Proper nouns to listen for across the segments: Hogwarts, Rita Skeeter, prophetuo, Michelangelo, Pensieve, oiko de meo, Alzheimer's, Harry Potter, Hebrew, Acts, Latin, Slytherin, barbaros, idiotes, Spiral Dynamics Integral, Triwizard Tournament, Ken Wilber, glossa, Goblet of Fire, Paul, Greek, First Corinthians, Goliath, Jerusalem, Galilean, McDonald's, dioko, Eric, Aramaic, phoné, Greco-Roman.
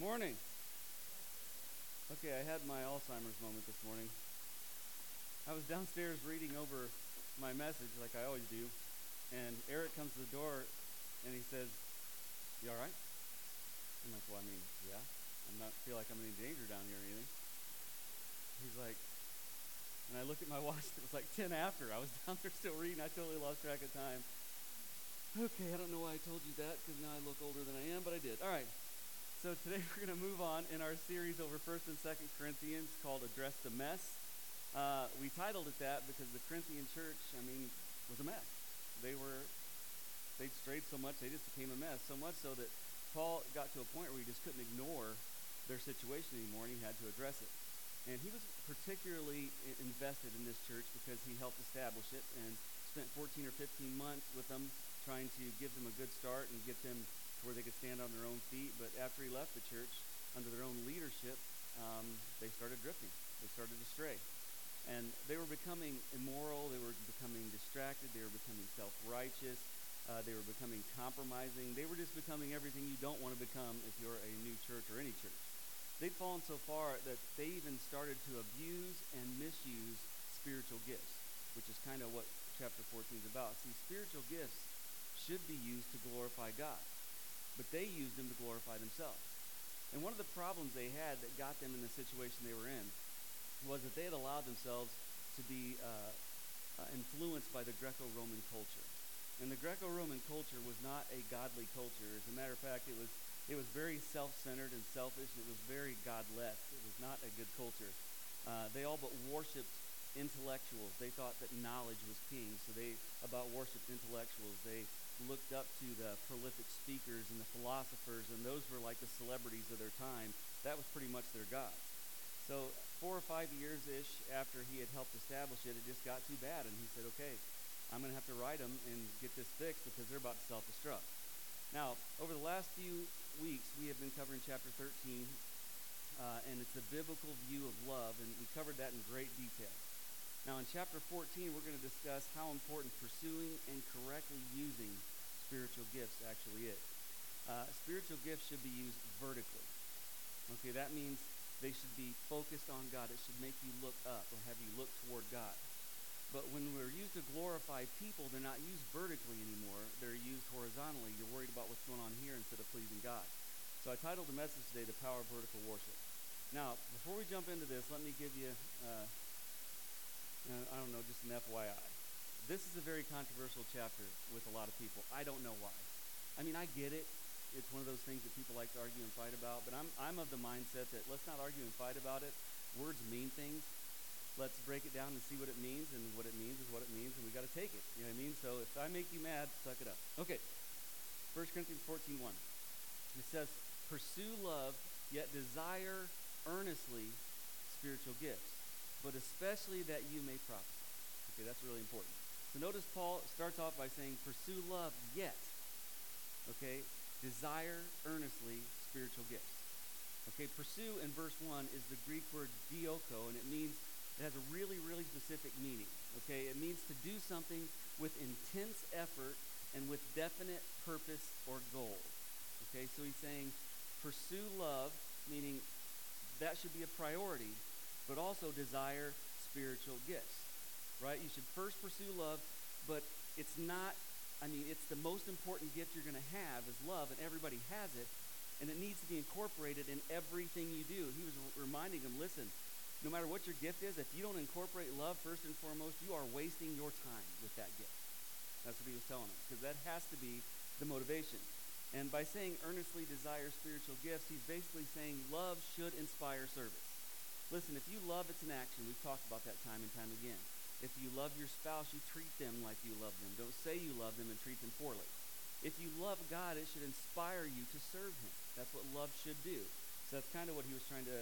Morning. Okay, I had my Alzheimer's moment this morning. I was downstairs reading over my message like I always do, and Eric comes to the door and he says, "You all right?" I'm like, "Well, I mean, yeah. I'm not feel like I'm in any danger down here or anything." He's like, and I looked at my watch. It was like 10 after. I was down there still reading. I totally lost track of time. Okay, I don't know why I told you that, because now I look older than I am, but I did. All right. So today we're going to move on in our series over 1st and 2nd Corinthians called Address the Mess. We titled it that because the Corinthian church, I mean, was a mess. They strayed so much, they just became a mess. So much so that Paul got to a point where he just couldn't ignore their situation anymore, and he had to address it. And he was particularly invested in this church because he helped establish it and spent 14 or 15 months with them, trying to give them a good start and get them where they could stand on their own feet. But after he left the church, under their own leadership, they started drifting. They started to stray. And they were becoming immoral. They were becoming distracted. They were becoming self-righteous. They were becoming compromising. They were just becoming everything you don't want to become if you're a new church or any church. They'd fallen so far that they even started to abuse and misuse spiritual gifts, which is kind of what chapter 14 is about. See, spiritual gifts should be used to glorify God, but they used them to glorify themselves. And one of the problems they had that got them in the situation they were in was that they had allowed themselves to be influenced by the Greco-Roman culture. And the Greco-Roman culture was not a godly culture. As a matter of fact, it was very self-centered and selfish, and it was very godless. It was not a good culture. They all but worshipped intellectuals. They thought that knowledge was king, so they about worshipped intellectuals. They looked up to the prolific speakers and the philosophers, and those were like the celebrities of their time. That was pretty much their god. So 4 or 5 years-ish after he had helped establish it, it just got too bad, and he said, okay, I'm going to have to write them and get this fixed because they're about to self-destruct. Now, over the last few weeks, we have been covering chapter 13, and it's the biblical view of love, and we covered that in great detail. Now, in chapter 14, we're going to discuss how important pursuing and correctly using spiritual gifts actually is. Spiritual gifts should be used vertically. Okay, that means they should be focused on God. It should make you look up or have you look toward God. But when we're used to glorify people, they're not used vertically anymore. They're used horizontally. You're worried about what's going on here instead of pleasing God. So I titled the message today, The Power of Vertical Worship. Now, before we jump into this, let me give you... I don't know, just an FYI. This is a very controversial chapter with a lot of people. I don't know why. I mean, I get it. It's one of those things that people like to argue and fight about, but I'm of the mindset that let's not argue and fight about it. Words mean things. Let's break it down and see what it means, and what it means is what it means, and we got to take it. You know what I mean? So if I make you mad, suck it up. Okay, 1 Corinthians 14:1. It says, pursue love, yet desire earnestly spiritual gifts, but especially that you may prophesy. Okay, that's really important. So notice Paul starts off by saying, pursue love yet, okay, desire earnestly spiritual gifts. Okay, pursue in verse 1 is the Greek word dioko, and it means, it has a really, really specific meaning. Okay, it means to do something with intense effort and with definite purpose or goal. Okay, so he's saying, pursue love, meaning that should be a priority, but also desire spiritual gifts, right? You should first pursue love, but it's not, I mean, it's the most important gift you're going to have is love, and everybody has it, and it needs to be incorporated in everything you do. He was reminding them, listen, no matter what your gift is, if you don't incorporate love first and foremost, you are wasting your time with that gift. That's what he was telling them, because that has to be the motivation. And by saying earnestly desire spiritual gifts, he's basically saying love should inspire service. Listen, if you love, it's an action. We've talked about that time and time again. If you love your spouse, you treat them like you love them. Don't say you love them and treat them poorly. If you love God, it should inspire you to serve him. That's what love should do. So that's kind of what he was trying to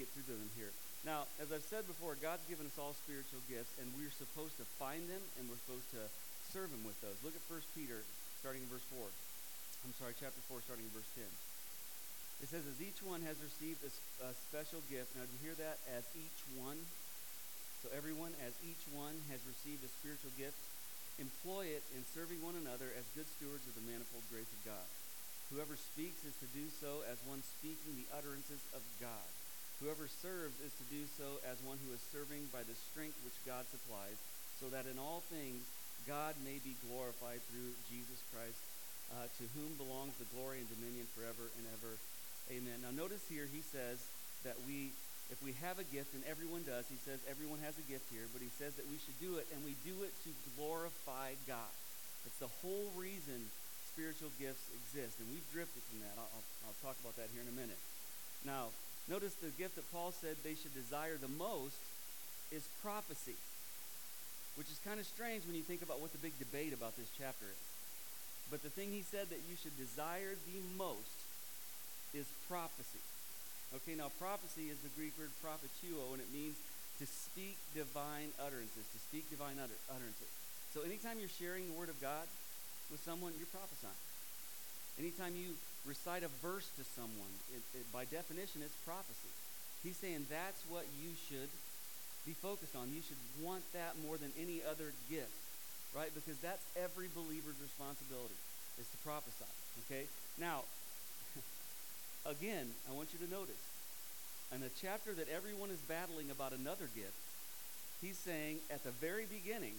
get through to them here. Now, as I've said before, God's given us all spiritual gifts, and we're supposed to find them, and we're supposed to serve him with those. Look at chapter 4, starting in verse 10. It says, as each one has received a special gift. Now, did you hear that? As each one. So everyone, as each one has received a spiritual gift, employ it in serving one another as good stewards of the manifold grace of God. Whoever speaks is to do so as one speaking the utterances of God. Whoever serves is to do so as one who is serving by the strength which God supplies, so that in all things God may be glorified through Jesus Christ, to whom belongs the glory and dominion forever and ever. Amen. Now notice here he says that if we have a gift, and everyone does, he says everyone has a gift here, but he says that we should do it, and we do it to glorify God. It's the whole reason spiritual gifts exist, and we've drifted from that. I'll talk about that here in a minute. Now, notice the gift that Paul said they should desire the most is prophecy, which is kind of strange when you think about what the big debate about this chapter is. But the thing he said that you should desire the most is prophecy. Okay, now prophecy is the Greek word prophetuo, and it means to speak divine utterances, So anytime you're sharing the word of God with someone, you're prophesying. Anytime you recite a verse to someone, it, by definition, it's prophecy. He's saying that's what you should be focused on. You should want that more than any other gift, right? Because that's every believer's responsibility, is to prophesy, okay? Now, again, I want you to notice, in a chapter that everyone is battling about another gift, he's saying at the very beginning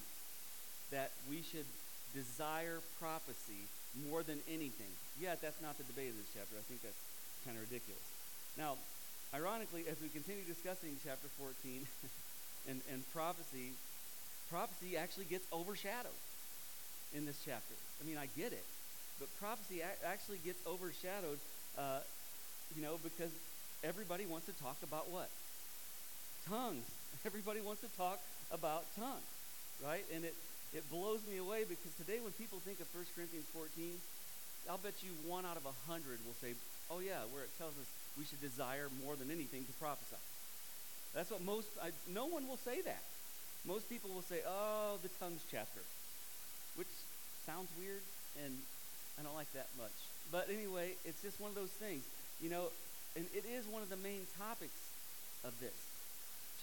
that we should desire prophecy more than anything. Yet that's not the debate in this chapter. I think that's kind of ridiculous. Now, ironically, as we continue discussing chapter 14 and prophecy actually gets overshadowed in this chapter. I mean, I get it, but prophecy actually gets overshadowed, because everybody wants to talk about what? Tongues. Everybody wants to talk about tongues, right? And it blows me away, because today when people think of 1 Corinthians 14, I'll bet you 1 out of 100 will say, oh yeah, where it tells us we should desire more than anything to prophesy. That's what no one will say that. Most people will say, oh, the tongues chapter, which sounds weird, and I don't like that much. But anyway, it's just one of those things, and it is one of the main topics of this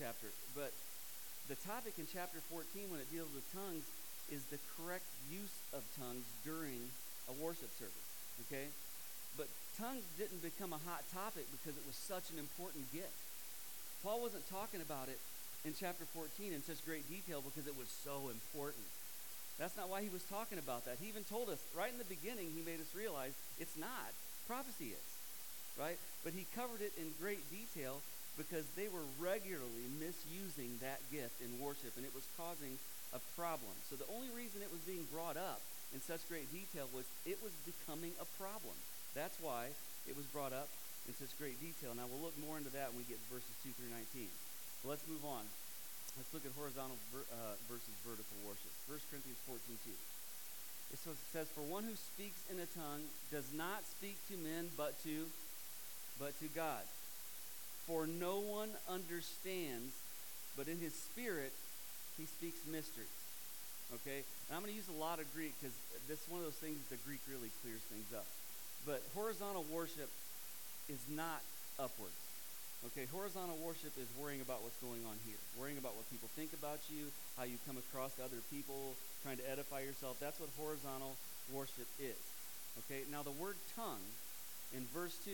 chapter, but the topic in chapter 14 when it deals with tongues is the correct use of tongues during a worship service, okay? But tongues didn't become a hot topic because it was such an important gift. Paul wasn't talking about it in chapter 14 in such great detail because it was so important. That's not why he was talking about that. He even told us, right in the beginning, he made us realize it's not. Prophecy is, right? But he covered it in great detail, because they were regularly misusing that gift in worship, and it was causing a problem. So the only reason it was being brought up in such great detail was it was becoming a problem. That's why it was brought up in such great detail. Now we'll look more into that when we get to verses 2 through 19. But let's move on. Let's look at horizontal versus vertical worship. 1 Corinthians 14:2. It says, "For one who speaks in a tongue does not speak to men, but to God. For no one understands, but in his spirit he speaks mysteries." Okay? And I'm going to use a lot of Greek because that's one of those things the Greek really clears things up. But horizontal worship is not upwards. Okay? Horizontal worship is worrying about what's going on here, worrying about what people think about you, how you come across to other people, trying to edify yourself. That's what horizontal worship is. Okay? Now the word tongue in verse 2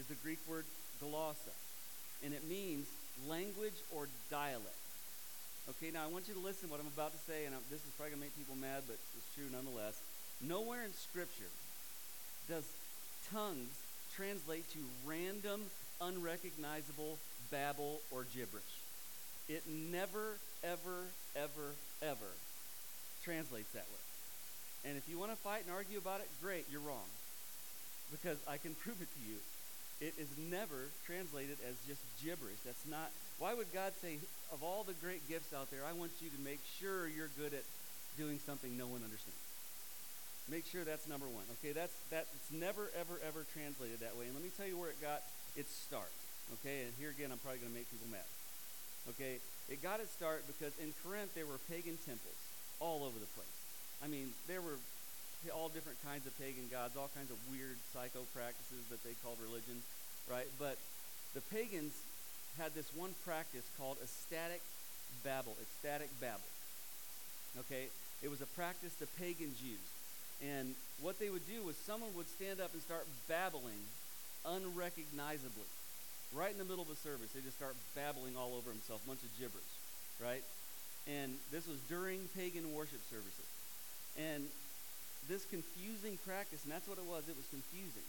is the Greek word glossa, and it means language or dialect. Okay, now I want you to listen to what I'm about to say, and this is probably going to make people mad, but it's true nonetheless. Nowhere in Scripture does tongues translate to random, unrecognizable babble or gibberish. It never, ever, ever, ever translates that way. And if you want to fight and argue about it, great, you're wrong, because I can prove it to you. It is never translated as just gibberish. That's not, why would God say, of all the great gifts out there, I want you to make sure you're good at doing something no one understands? Make sure that's number one. Okay, it's never, ever, ever translated that way. And let me tell you where it got its start. Okay, and here again, I'm probably going to make people mad. Okay, it got its start because in Corinth, there were pagan temples all over the place. I mean, there were all different kinds of pagan gods, all kinds of weird psycho practices that they called religion, right? But the pagans had this one practice called ecstatic babble, okay? It was a practice the pagans used And what they would do was someone would stand up and start babbling unrecognizably. Right in the middle of a service, they just start babbling all over himself, a bunch of gibberish, right? And this was during pagan worship services. And this confusing practice, and that's what it was confusing.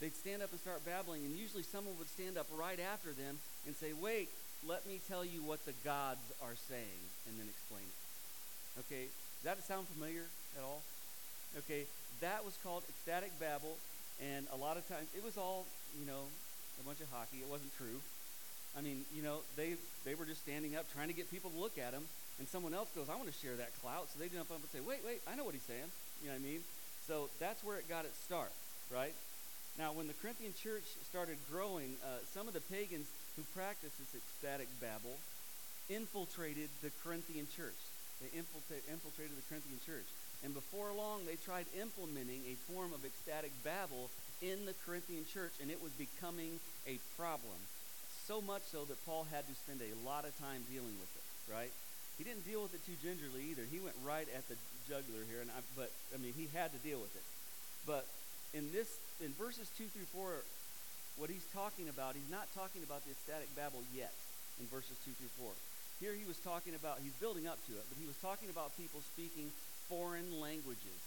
They'd stand up and start babbling, and usually someone would stand up right after them and say, wait, let me tell you what the gods are saying, and then explain it. Okay, does that sound familiar at all? Okay, that was called ecstatic babble, and a lot of times, it was all, you know, a bunch of hockey. It wasn't true. I mean, you know, they were just standing up trying to get people to look at them, and someone else goes, I want to share that clout, so they jump up and say, wait, I know what he's saying. You know what I mean? So that's where it got its start, right? Now, when the Corinthian church started growing, some of the pagans who practiced this ecstatic babble infiltrated the Corinthian church. They infiltrated the Corinthian church. And before long, they tried implementing a form of ecstatic babble in the Corinthian church, and it was becoming a problem. So much so that Paul had to spend a lot of time dealing with it, right? He didn't deal with it too gingerly either. He went right at the jugular here, but he had to deal with it. But in verses 2 through 4, what he's talking about, he's not talking about the ecstatic babble yet in verses 2 through 4. Here he was talking about, he's building up to it, but he was talking about people speaking foreign languages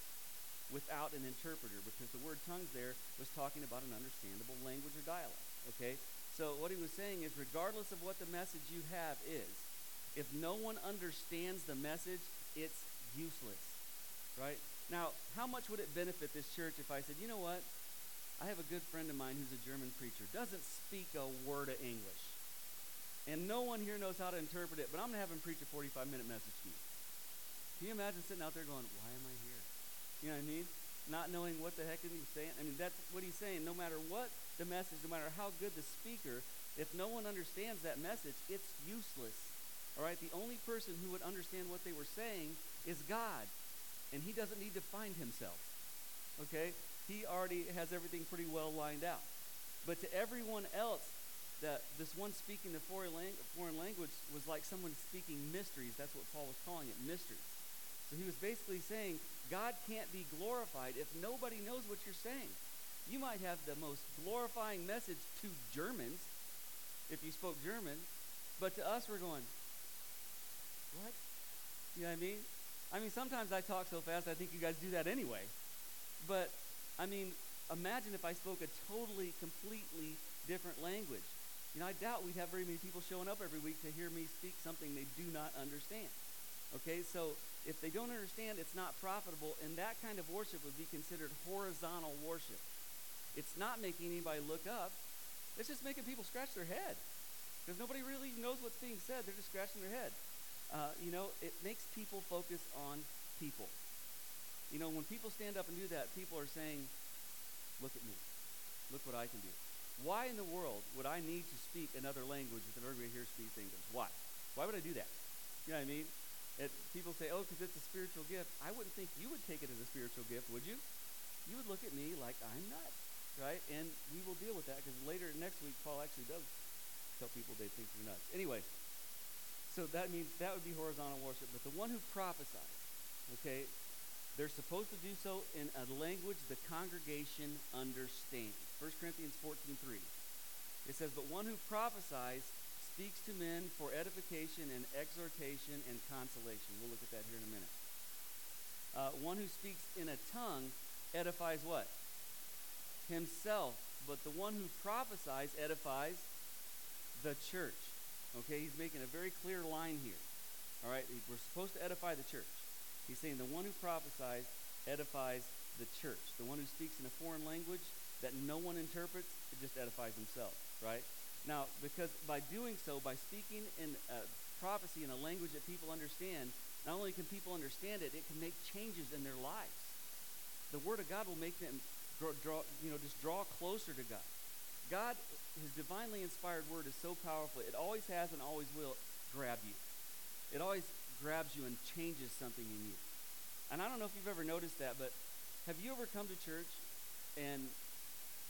without an interpreter, because the word tongues there was talking about an understandable language or dialect, okay? So what he was saying is, regardless of what the message you have is, if no one understands the message, it's useless, right? Now, how much would it benefit this church if I said, you know what, I have a good friend of mine who's a German preacher, doesn't speak a word of English, and no one here knows how to interpret it, but I'm going to have him preach a 45-minute message to you. Can you imagine sitting out there going, why am I here? You know what I mean? Not knowing what the heck is he saying. I mean, that's what he's saying. No matter what the message, no matter how good the speaker, if no one understands that message, it's useless. All right? The only person who would understand what they were saying is God, and he doesn't need to find himself. Okay? He already has everything pretty well lined out. But to everyone else, this one speaking the foreign language was like someone speaking mysteries. That's what Paul was calling it, mysteries. So he was basically saying, God can't be glorified if nobody knows what you're saying. You might have the most glorifying message to Germans, if you spoke German, but to us we're going, what? You know what I mean? I mean, sometimes I talk so fast I think you guys do that anyway. But, I mean, imagine if I spoke a totally, completely different language. You know, I doubt we'd have very many people showing up every week to hear me speak something they do not understand. Okay, so if they don't understand, it's not profitable, and that kind of worship would be considered horizontal worship. It's not making anybody look up. It's just making people scratch their head, because nobody really knows what's being said. They're just scratching their head. You know, it makes people focus on people. You know, when people stand up and do that, people are saying, look at me. Look what I can do. Why in the world would I need to speak another language if everybody here speaks English? Why? Why would I do that? You know what I mean? People say, oh, because it's a spiritual gift. I wouldn't think you would take it as a spiritual gift, would you? You would look at me like I'm nuts, right? And we will deal with that, because later next week, Paul actually does tell people they think you're nuts. Anyway, so that means that would be horizontal worship. But the one who prophesies, okay, they're supposed to do so in a language the congregation understands. 1 Corinthians 14:3. It says, but one who prophesies speaks to men for edification and exhortation and consolation. We'll look at that here in a minute. One who speaks in a tongue edifies what? Himself. But the one who prophesies edifies the church. Okay, he's making a very clear line here. All right, we're supposed to edify the church. He's saying the one who prophesies edifies the church. The one who speaks in a foreign language that no one interprets, it just edifies himself, right? Now, because by doing so, by speaking in prophecy in a language that people understand, not only can people understand it, it can make changes in their lives. The Word of God will make them draw closer to God. God, His divinely inspired Word is so powerful, it always has and always will grab you. It always grabs you and changes something in you. And I don't know if you've ever noticed that, but have you ever come to church and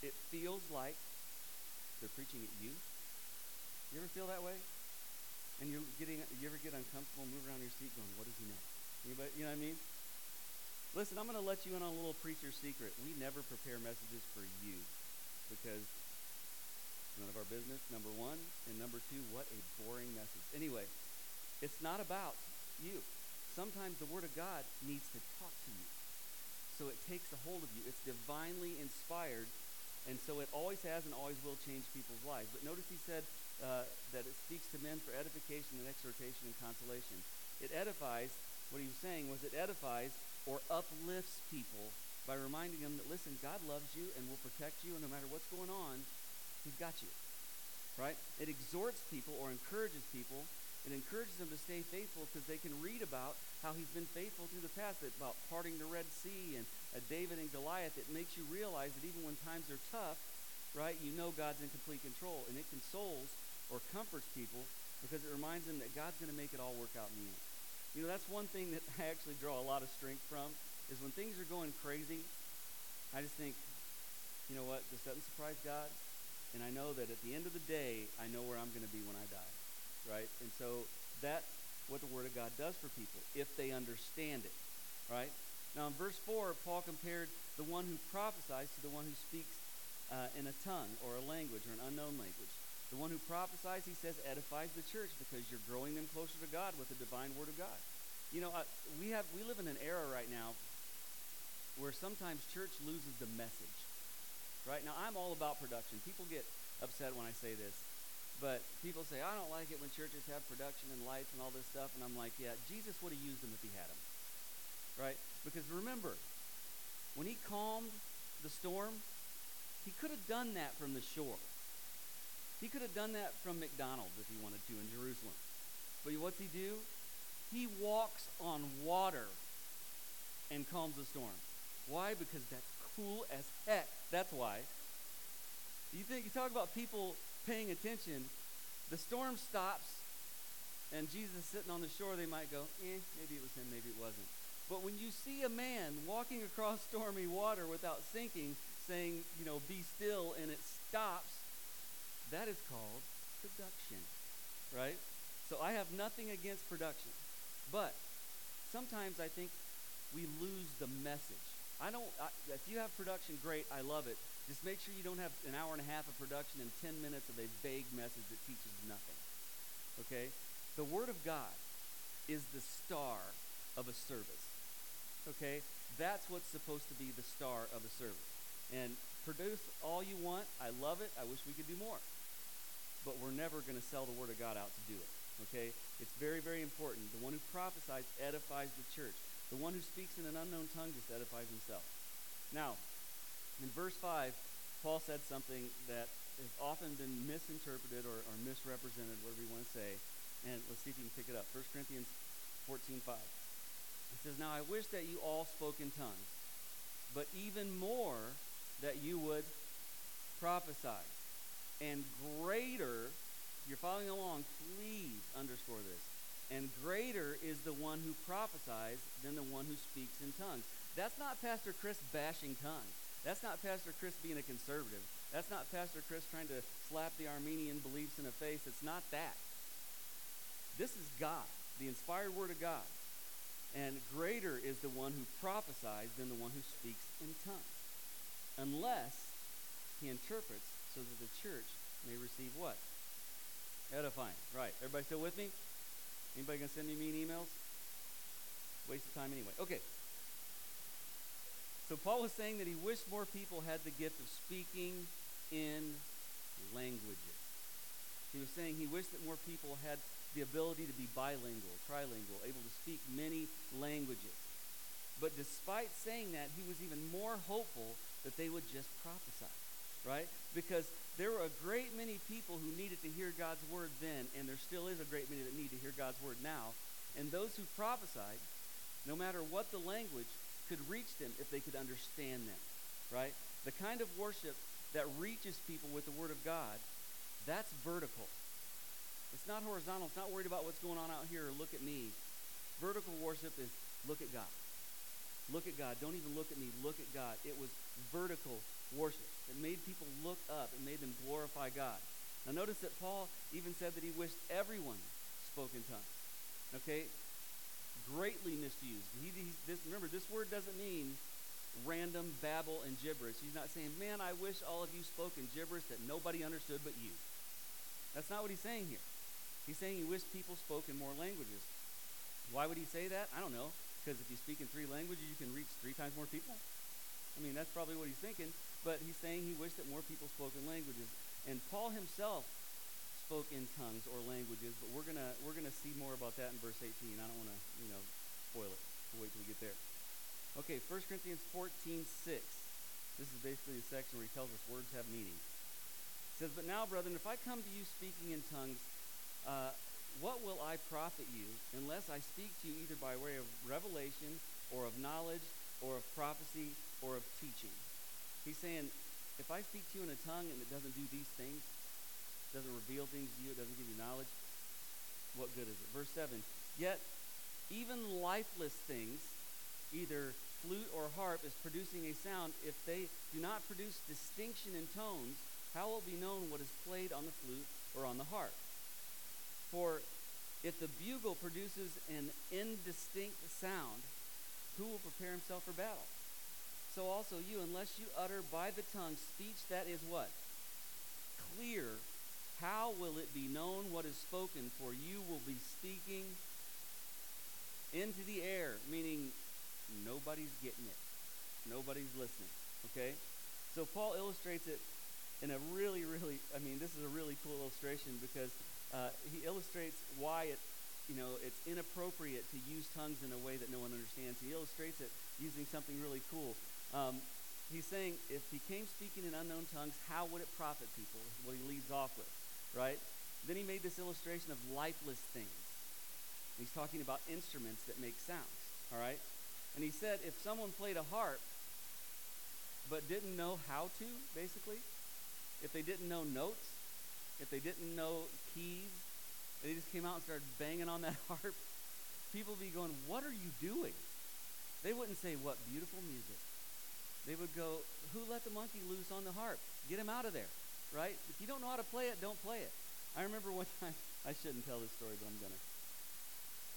it feels like they're preaching at you? You ever feel that way? And you ever get uncomfortable, move around your seat going, what does he know? Anybody, you know what I mean? Listen, I'm going to let you in on a little preacher's secret. We never prepare messages for you because it's none of our business, number one. And number two, what a boring message. Anyway, it's not about you. Sometimes the Word of God needs to talk to you. So it takes a hold of you. It's divinely inspired. And so it always has and always will change people's lives. But notice he said that it speaks to men for edification and exhortation and consolation. It edifies. What he was saying was it edifies or uplifts people by reminding them that, listen, God loves you and will protect you, and no matter what's going on, he's got you, right? It exhorts people or encourages people. It encourages them to stay faithful because they can read about how he's been faithful through the past, about parting the Red Sea and David and Goliath. It makes you realize that even when times are tough, right, you know God's in complete control. And it consoles or comforts people because it reminds them that God's going to make it all work out in the end. You know, that's one thing that I actually draw a lot of strength from is when things are going crazy, I just think, you know what, this doesn't surprise God. And I know that at the end of the day, I know where I'm going to be when I die. Right? And so that's what the Word of God does for people, if they understand it. Right? Now in verse 4, Paul compared the one who prophesies to the one who speaks in a tongue or a language or an unknown language. The one who prophesies, he says, edifies the church because you're growing them closer to God with the divine Word of God. You know, we live in an era right now where sometimes church loses the message. Right? Now I'm all about production. People get upset when I say this. But people say, I don't like it when churches have production and lights and all this stuff. And I'm like, yeah, Jesus would have used them if he had them. Right? Because remember, when he calmed the storm, he could have done that from the shore. He could have done that from McDonald's if he wanted to in Jerusalem. But what's he do? He walks on water and calms the storm. Why? Because that's cool as heck. That's why. You talk about people paying attention, the storm stops, and Jesus sitting on the shore, they might go, maybe it was him, maybe it wasn't. But when you see a man walking across stormy water without sinking, saying, you know, be still, and it stops, that is called production, right? So I have nothing against production. But sometimes I think we lose the message. If you have production, great, I love it. Just make sure you don't have an hour and a half of production and 10 minutes of a vague message that teaches nothing. Okay? The Word of God is the star of a service. Okay? That's what's supposed to be the star of a service. And produce all you want. I love it. I wish we could do more. But we're never going to sell the Word of God out to do it. Okay? It's very, very important. The one who prophesies edifies the church. The one who speaks in an unknown tongue just edifies himself. Now, in verse 5, Paul said something that has often been misinterpreted or misrepresented, whatever you want to say. And let's see if you can pick it up. First Corinthians 14:5. It says, now I wish that you all spoke in tongues, but even more that you would prophesy. And greater, if you're following along, please underscore this. And greater is the one who prophesies than the one who speaks in tongues. That's not Pastor Chris bashing tongues. That's not Pastor Chris being a conservative. That's not Pastor Chris trying to slap the Armenian beliefs in the face. It's not that. This is God, the inspired Word of God. And greater is the one who prophesies than the one who speaks in tongues, unless he interprets so that the church may receive what? Edifying. Right. Everybody still with me? Anybody going to send me mean emails? Waste of time anyway. Okay. So Paul was saying that he wished more people had the gift of speaking in languages. He was saying he wished that more people had the ability to be bilingual, trilingual, able to speak many languages. But despite saying that, he was even more hopeful that they would just prophesy, right? Because there were a great many people who needed to hear God's Word then, and there still is a great many that need to hear God's Word now. And those who prophesied, no matter what the language, could reach them if they could understand them, right? The kind of worship that reaches people with the Word of God, that's vertical. It's not horizontal. It's not worried about what's going on out here or look at me. Vertical worship is look at God. Look at God. Don't even look at me. Look at God. It was vertical worship. It made people look up. It made them glorify God. Now notice that Paul even said that he wished everyone spoke in tongues, okay? greatly misused. Remember, this word doesn't mean random babble and gibberish. He's not saying, man, I wish all of you spoke in gibberish that nobody understood but you. That's not what he's saying here. He's saying he wished people spoke in more languages. Why would he say that? I don't know. Because if you speak in three languages, you can reach three times more people. I mean, that's probably what he's thinking. But he's saying he wished that more people spoke in languages. And Paul himself spoke in tongues or languages, but we're gonna see more about that in verse 18. I don't want to, spoil it. We'll wait till we get there. Okay, 1 Corinthians 14:6. This is basically the section where he tells us words have meaning. It says, "But now, brethren, if I come to you speaking in tongues, what will I profit you unless I speak to you either by way of revelation or of knowledge or of prophecy or of teaching?" He's saying, if I speak to you in a tongue and it doesn't do these things, doesn't reveal things to you, it doesn't give you knowledge, what good is it? Verse 7, "Yet even lifeless things, either flute or harp, is producing a sound. If they do not produce distinction in tones, how will it be known what is played on the flute or on the harp? For if the bugle produces an indistinct sound, who will prepare himself for battle? So also you, unless you utter by the tongue speech that is" what? "Clear, how will it be known what is spoken? For you will be speaking into the air," meaning nobody's getting it. Nobody's listening, okay? So Paul illustrates it in a really, really, this is a really cool illustration because he illustrates why it's inappropriate to use tongues in a way that no one understands. He illustrates it using something really cool. He's saying if he came speaking in unknown tongues, how would it profit people? What he leads off with. Right? Then he made this illustration of lifeless things. He's talking about instruments that make sounds. All right? And he said if someone played a harp but didn't know how to, basically, if they didn't know notes, if they didn't know keys, they just came out and started banging on that harp, people would be going, "What are you doing?" They wouldn't say, "What beautiful music." They would go, "Who let the monkey loose on the harp? Get him out of there." Right? If you don't know how to play it, don't play it. I remember one time, I shouldn't tell this story, but I'm going to.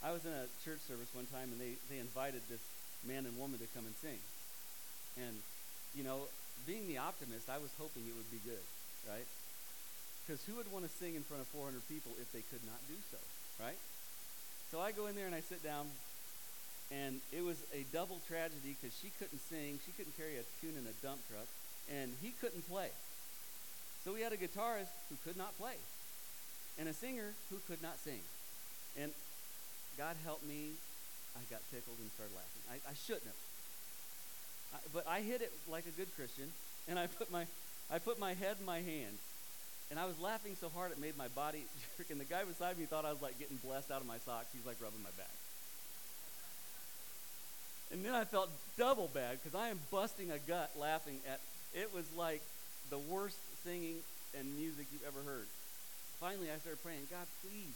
I was in a church service one time, and they invited this man and woman to come and sing. And, being the optimist, I was hoping it would be good, right? Because who would want to sing in front of 400 people if they could not do so, right? So I go in there, and I sit down, and it was a double tragedy because she couldn't sing. She couldn't carry a tune in a dump truck, and he couldn't play. So we had a guitarist who could not play and a singer who could not sing. And God help me, I got tickled and started laughing. I shouldn't have. But I hit it like a good Christian, and I put my head in my hands. And I was laughing so hard it made my body jerk, and the guy beside me thought I was like getting blessed out of my socks. He's like rubbing my back. And then I felt double bad because I am busting a gut laughing at it. Was like the worst singing and music you've ever heard. Finally, I started praying, "God, please,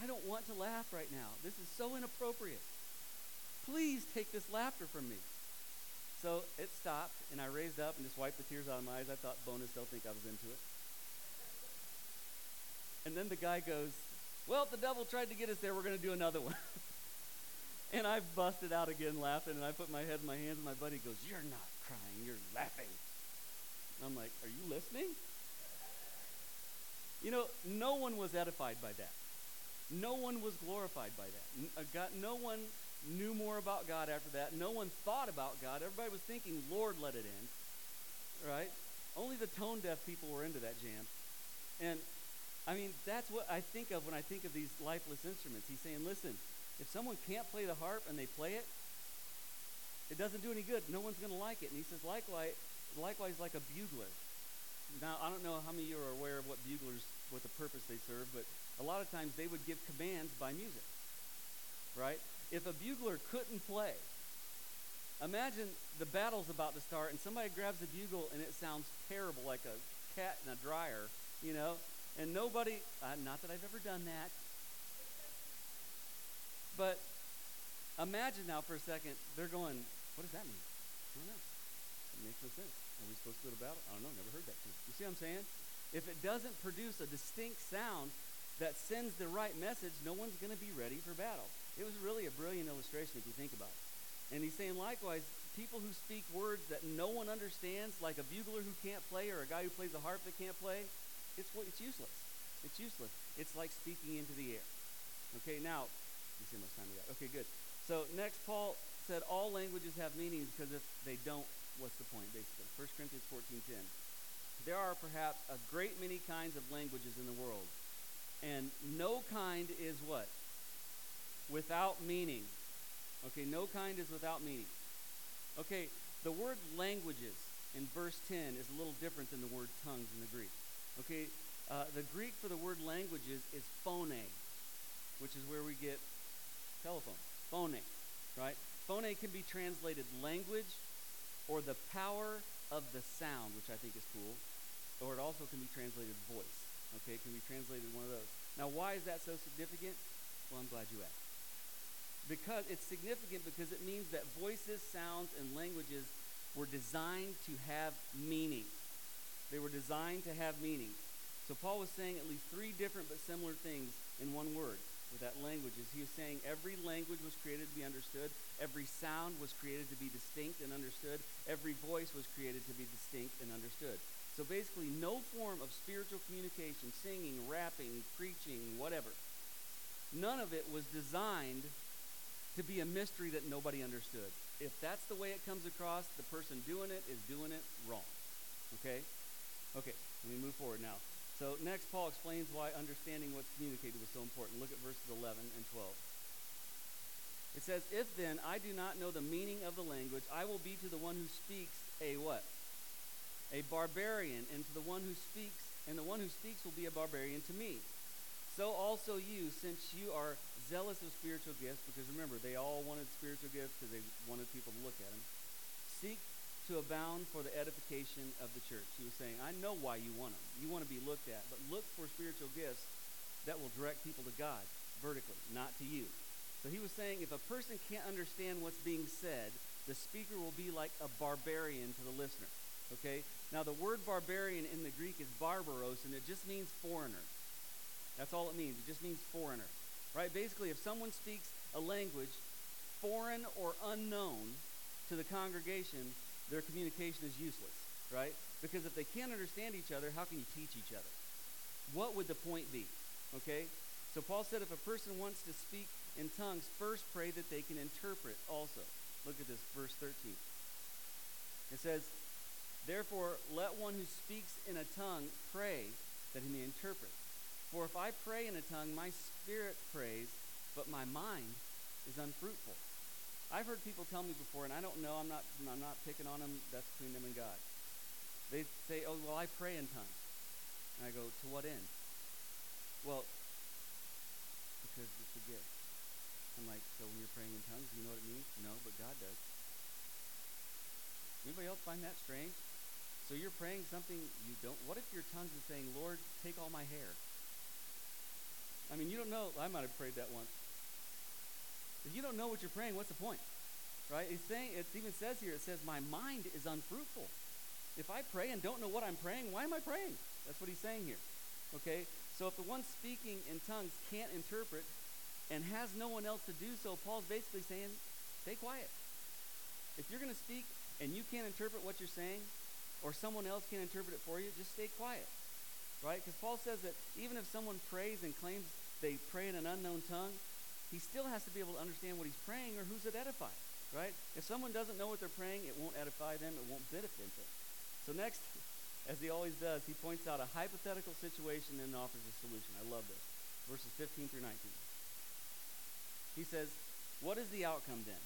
I don't want to laugh right now. This is so inappropriate. Please take this laughter from me." So it stopped, and I raised up and just wiped the tears out of my eyes. I thought, bonus, they'll think I was into it. And then the guy goes, "Well, if the devil tried to get us there, we're going to do another one." And I busted out again laughing, and I put my head in my hands, and my buddy goes, "You're not crying, you're laughing." And I'm like, "Are you listening?" No one was edified by that. No one was glorified by that. No one knew more about God after that. No one thought about God. Everybody was thinking, "Lord, let it in." Right? Only the tone-deaf people were into that jam. And, that's what I think of when I think of these lifeless instruments. He's saying, listen, if someone can't play the harp and they play it, it doesn't do any good. No one's going to like it. And he says, likewise, like a bugler. Now, I don't know how many of you are aware of what buglers, what the purpose they serve, but a lot of times they would give commands by music, right? If a bugler couldn't play, imagine the battle's about to start and somebody grabs a bugle and it sounds terrible, like a cat in a dryer, and nobody, not that I've ever done that, but imagine now for a second, they're going, "What does that mean? I don't know. It makes no sense. Are we supposed to go to battle? I don't know, never heard that thing." You see what I'm saying? If it doesn't produce a distinct sound that sends the right message, no one's going to be ready for battle. It was really a brilliant illustration if you think about it. And he's saying, likewise, people who speak words that no one understands, like a bugler who can't play or a guy who plays the harp that can't play, it's useless. It's useless. It's like speaking into the air. Okay, now, let's see how much time we got. Okay, good. So next, Paul said all languages have meanings, because if they don't, what's the point, basically? First Corinthians 14:10. There are perhaps a great many kinds of languages in the world, and no kind is what? Without meaning. Okay, no kind is without meaning. Okay, the word languages in verse 10 is a little different than the word tongues in the Greek. Okay, the Greek for the word languages is phoné, which is where we get telephone. Phoné, right? Phoné can be translated language or the power of the sound, which I think is cool, or it also can be translated voice. Okay, it can be translated one of those. Now, why is that so significant? Well, I'm glad you asked. Because it's significant because it means that voices, sounds, and languages were designed to have meaning. They were designed to have meaning. So Paul was saying at least three different but similar things in one word with that languages. He was saying every language was created to be understood. Every sound was created to be distinct and understood. Every voice was created to be distinct and understood. So basically, no form of spiritual communication, singing, rapping, preaching, whatever, none of it was designed to be a mystery that nobody understood. If that's the way it comes across, the person doing it is doing it wrong. Okay? Okay, let me move forward now. So next, Paul explains why understanding what's communicated was so important. Look at verses 11 and 12. It says, if then I do not know the meaning of the language, I will be to the one who speaks a what? A barbarian, and to the one who speaks, and the one who speaks will be a barbarian to me. So also you, since you are zealous of spiritual gifts, because remember, they all wanted spiritual gifts because they wanted people to look at them, seek to abound for the edification of the church. He was saying, I know why you want them. You want to be looked at, but look for spiritual gifts that will direct people to God vertically, not to you. So he was saying if a person can't understand what's being said, the speaker will be like a barbarian to the listener. Okay? Now the word barbarian in the Greek is barbaros, and it just means foreigner. That's all it means. It just means foreigner. Right? Basically, if someone speaks a language foreign or unknown to the congregation, their communication is useless, right? Because if they can't understand each other, how can you teach each other? What would the point be? Okay? So Paul said if a person wants to speak in tongues, first pray that they can interpret also. Look at this, verse 13. It says, therefore, let one who speaks in a tongue pray that he may interpret. For if I pray in a tongue, my spirit prays, but my mind is unfruitful. I've heard people tell me before, and I don't know, I'm not picking on them, that's between them and God. They say, oh, well, I pray in tongues. And I go, to what end? Well, because it's a gift. I'm like, so when you're praying in tongues, do you know what it means? No, but God does. Anybody else find that strange? So you're praying something you don't, what if your tongues is saying, Lord, take all my hair? I mean, you don't know. I might have prayed that once. If you don't know what you're praying, what's the point? Right? It's saying, it even says here, it says, my mind is unfruitful. If I pray and don't know what I'm praying, why am I praying? That's what he's saying here. Okay? So if the one speaking in tongues can't interpret and has no one else to do so, Paul's basically saying, stay quiet. If you're going to speak and you can't interpret what you're saying, or someone else can't interpret it for you, just stay quiet. Right? Because Paul says that even if someone prays and claims they pray in an unknown tongue, he still has to be able to understand what he's praying or who's it edifies. Right? If someone doesn't know what they're praying, it won't edify them, it won't benefit them. So next, as he always does, he points out a hypothetical situation and offers a solution. I love this. Verses 15 through 19. He says, what is the outcome then?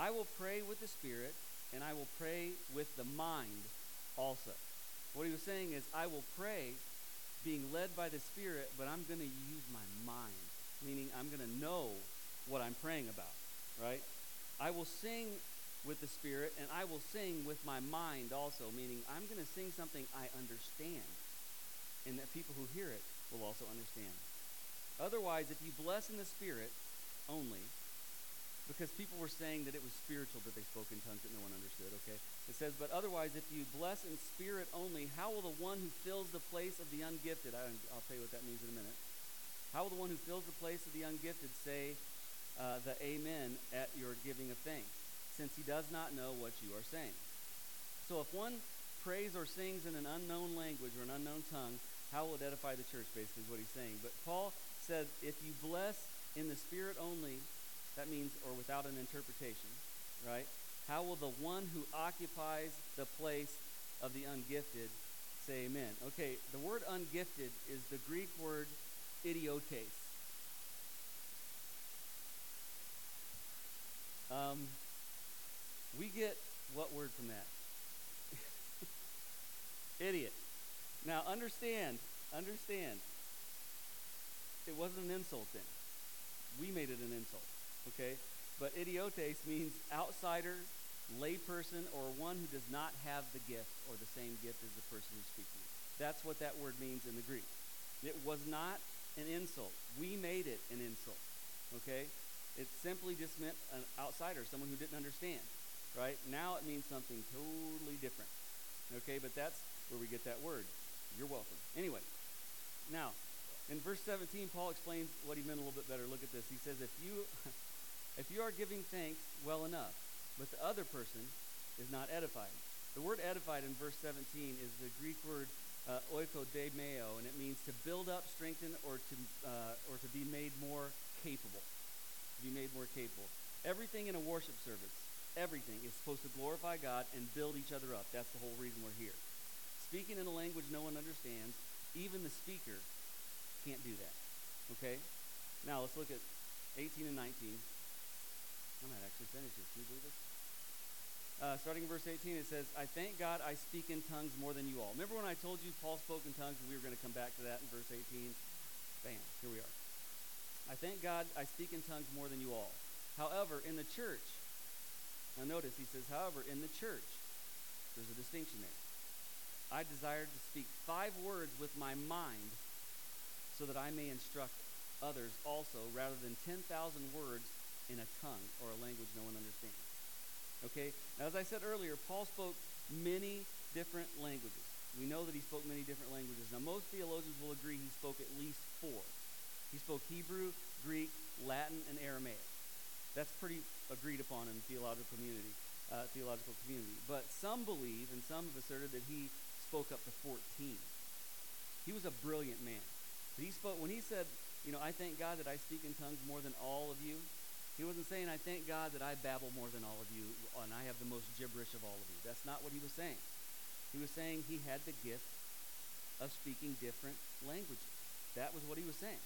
I will pray with the Spirit, and I will pray with the mind also. What he was saying is, I will pray being led by the Spirit, but I'm going to use my mind, meaning I'm going to know what I'm praying about, right? I will sing with the Spirit, and I will sing with my mind also, meaning I'm going to sing something I understand, and that people who hear it will also understand. Otherwise, if you bless in the Spirit only, because people were saying that it was spiritual that they spoke in tongues that no one understood, okay? It says, but otherwise, if you bless in spirit only, how will the one who fills the place of the ungifted, I'll tell you what that means in a minute, how will the one who fills the place of the ungifted say, the amen at your giving of thanks, since he does not know what you are saying. So if one prays or sings in an unknown language or an unknown tongue, how will it edify the church, basically, is what he's saying. But Paul said, if you bless in the Spirit only, that means, or without an interpretation, right? How will the one who occupies the place of the ungifted say amen? Okay, the word ungifted is the Greek word idiotes. We get what word from that? Idiot. Now understand, it wasn't an insult then. We made it an insult, okay? But idiotes means outsider, layperson, or one who does not have the gift or the same gift as the person who's speaking. That's what that word means in the Greek. It was not an insult. We made it an insult, okay? It simply just meant an outsider, someone who didn't understand, right? Now it means something totally different, okay? But that's where we get that word. You're welcome. Anyway, now, in verse 17, Paul explains what he meant a little bit better. Look at this. He says, if you are giving thanks well enough, but the other person is not edified. The word edified in verse 17 is the Greek word oiko de meo, and it means to build up, strengthen, or to be made more capable. To be made more capable. Everything in a worship service, everything is supposed to glorify God and build each other up. That's the whole reason we're here. Speaking in a language no one understands, even the speaker can't do that. Okay? Now let's look at 18 and 19. I might actually finish this. Can you believe this? Starting in verse 18, it says, I thank God I speak in tongues more than you all. Remember when I told you Paul spoke in tongues, and we were going to come back to that in verse 18? Bam, here we are. I thank God I speak in tongues more than you all. However, in the church, now notice he says, however, in the church, there's a distinction there. I desire to speak 5 words with my mind so that I may instruct others also, rather than 10,000 words in a tongue or a language no one understands. Okay? Now, as I said earlier, Paul spoke many different languages. We know that he spoke many different languages. Now, most theologians will agree he spoke at least 4. He spoke Hebrew, Greek, Latin, and Aramaic. That's pretty agreed upon in the theological community. But some believe, and some have asserted, that he spoke up to 14. He was a brilliant man. But he spoke, when he said, you know, I thank God that I speak in tongues more than all of you, he wasn't saying, I thank God that I babble more than all of you, and I have the most gibberish of all of you. That's not what he was saying. He was saying he had the gift of speaking different languages. That was what he was saying.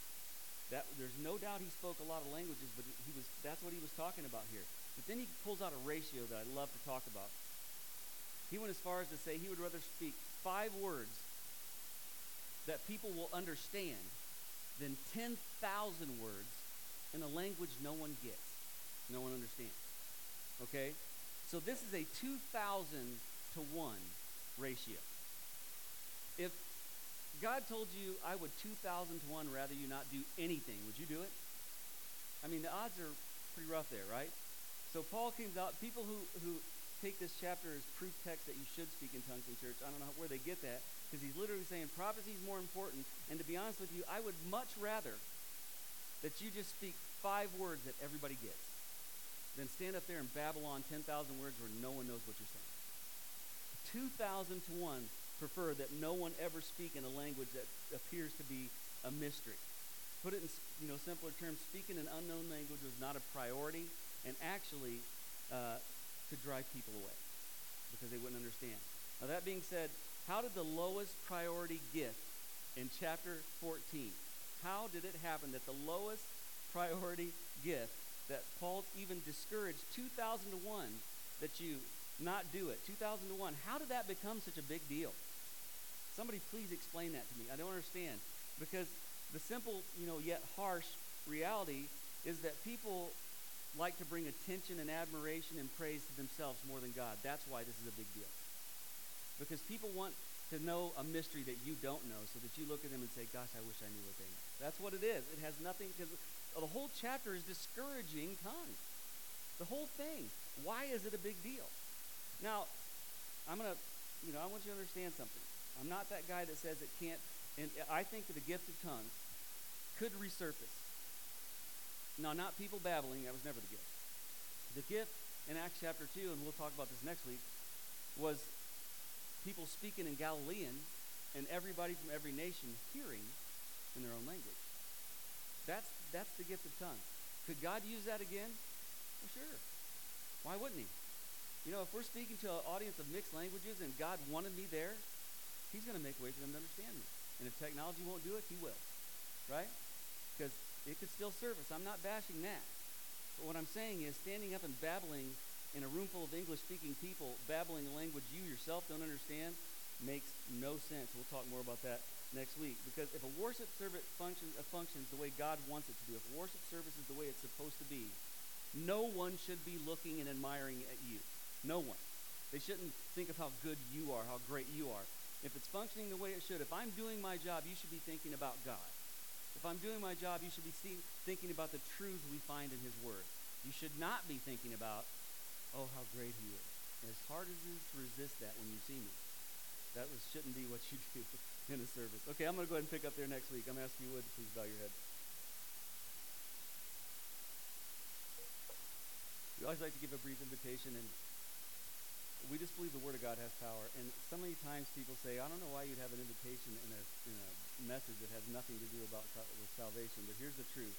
That, there's no doubt he spoke a lot of languages, but that's what he was talking about here. But then he pulls out a ratio that I love to talk about. He went as far as to say he would rather speak 5 words that people will understand than 10,000 words in a language no one gets, no one understands. Okay? So this is a 2,000 to 1 ratio. If God told you, I would 2,000 to 1 rather you not do anything, would you do it? I mean, the odds are pretty rough there, right? So Paul comes out, people who take this chapter as proof text that you should speak in tongues in church, I don't know where they get that, because he's literally saying prophecy is more important, and to be honest with you, I would much rather that you just speak 5 words that everybody gets than stand up there and babble on 10,000 words where no one knows what you're saying. 2,000 to 1 prefer that no one ever speak in a language that appears to be a mystery. Put it in simpler terms, speaking an unknown language was not a priority, and actually could drive people away because they wouldn't understand. Now that being said, how did the lowest priority gift in chapter 14, how did it happen that the lowest priority gift that Paul even discouraged 2,000 to 1 that you not do it, 2,000 to 1, how did that become such a big deal? Somebody please explain that to me. I don't understand. Because the simple, yet harsh reality is that people like to bring attention and admiration and praise to themselves more than God. That's why this is a big deal. Because people want to know a mystery that you don't know so that you look at them and say, gosh, I wish I knew what they knew. That's what it is. It has nothing, because the whole chapter is discouraging tongues. The whole thing. Why is it a big deal? Now, I want you to understand something. I'm not that guy that says it can't, and I think that the gift of tongues could resurface. No, not people babbling. That was never the gift. The gift in Acts chapter 2, and we'll talk about this next week, was people speaking in Galilean and everybody from every nation hearing in their own language. That's the gift of tongues. Could God use that again? Well, sure. Why wouldn't he? You know, if we're speaking to an audience of mixed languages and God wanted me there, he's going to make way for them to understand me. And if technology won't do it, he will. Right? Because it could still service. I'm not bashing that. But what I'm saying is standing up and babbling in a room full of English-speaking people, babbling a language you yourself don't understand, makes no sense. We'll talk more about that next week. Because if a worship service functions the way God wants it to do, if worship service is the way it's supposed to be, no one should be looking and admiring at you. No one. They shouldn't think of how good you are, how great you are. If it's functioning the way it should, if I'm doing my job, you should be thinking about God. If I'm doing my job, you should be thinking about the truths we find in his word. You should not be thinking about, oh, how great he is. And as hard as it is to resist that when you see me. That shouldn't be what you do in a service. Okay, I'm going to go ahead and pick up there next week. I'm going to ask you would please bow your head. We always like to give a brief invitation, and we just believe the Word of God has power. And so many times people say, I don't know why you'd have an invitation in a message that has nothing to do about with salvation. But here's the truth.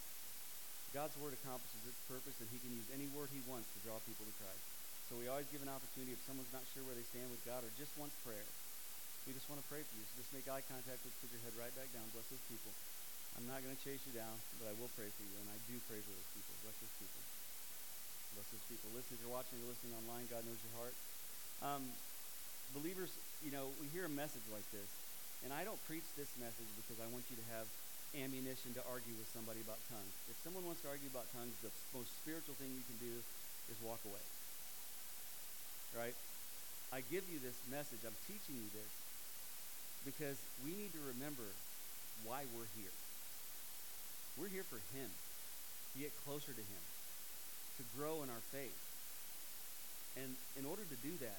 God's Word accomplishes its purpose, and he can use any word he wants to draw people to Christ. So we always give an opportunity if someone's not sure where they stand with God or just wants prayer. We just want to pray for you. So just make eye contact with, put your head right back down. Bless those people. I'm not going to chase you down, but I will pray for you, and I do pray for those people. Bless those people. Bless those people. Listen, if you're watching or listening online, God knows your heart. Believers, you know, we hear a message like this, and I don't preach this message because I want you to have ammunition to argue with somebody about tongues. If someone wants to argue about tongues, the most spiritual thing you can do is walk away. Right? I give you this message, I'm teaching you this, because we need to remember why we're here. We're here for him, to get closer to him, to grow in our faith. And in order to do that,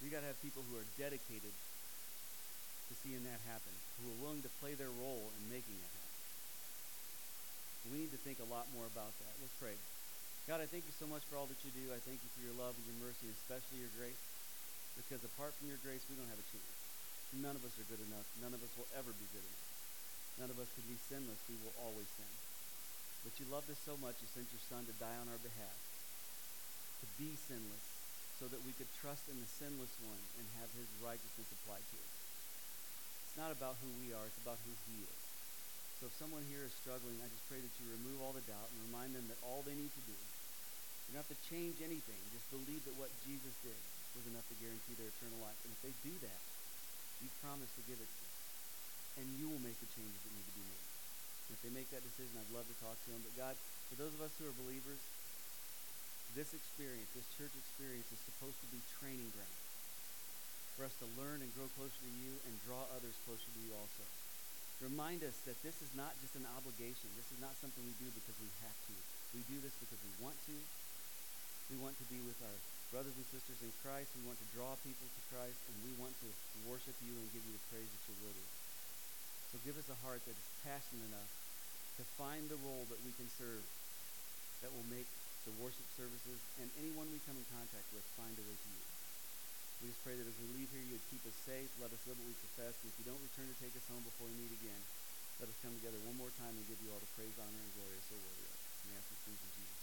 you got to have people who are dedicated to seeing that happen, who are willing to play their role in making it happen. We need to think a lot more about that. Let's pray. God, I thank you so much for all that you do. I thank you for your love and your mercy, and especially your grace, because apart from your grace, we don't have a chance. None of us are good enough. None of us will ever be good enough. None of us can be sinless. We will always sin. But you loved us so much, you sent your Son to die on our behalf, to be sinless, so that we could trust in the sinless one and have his righteousness applied to us. It's not about who we are, it's about who he is. So if someone here is struggling, I just pray that you remove all the doubt and remind them that all they need to do, you don't have to change anything, just believe that what Jesus did was enough to guarantee their eternal life. And if they do that, you promise to give it to them, and you will make the changes that need to be made. And if they make that decision, I'd love to talk to them. But God, for those of us who are believers, this experience, this church experience, is supposed to be training ground for us to learn and grow closer to you and draw others closer to you also. Remind us that this is not just an obligation. This is not something we do because we have to. We do this because we want to. We want to be with our brothers and sisters in Christ. We want to draw people to Christ, and we want to worship you and give you the praise that you're worthy. So give us a heart that is passionate enough to find the role that we can serve that will make the worship services, and anyone we come in contact with find a way to you. We just pray that as we leave here, you would keep us safe, let us live what we profess, and if you don't return to take us home before we meet again, let us come together one more time and give you all the praise, honor, and glory so worthy of. And we ask these things in Jesus' name.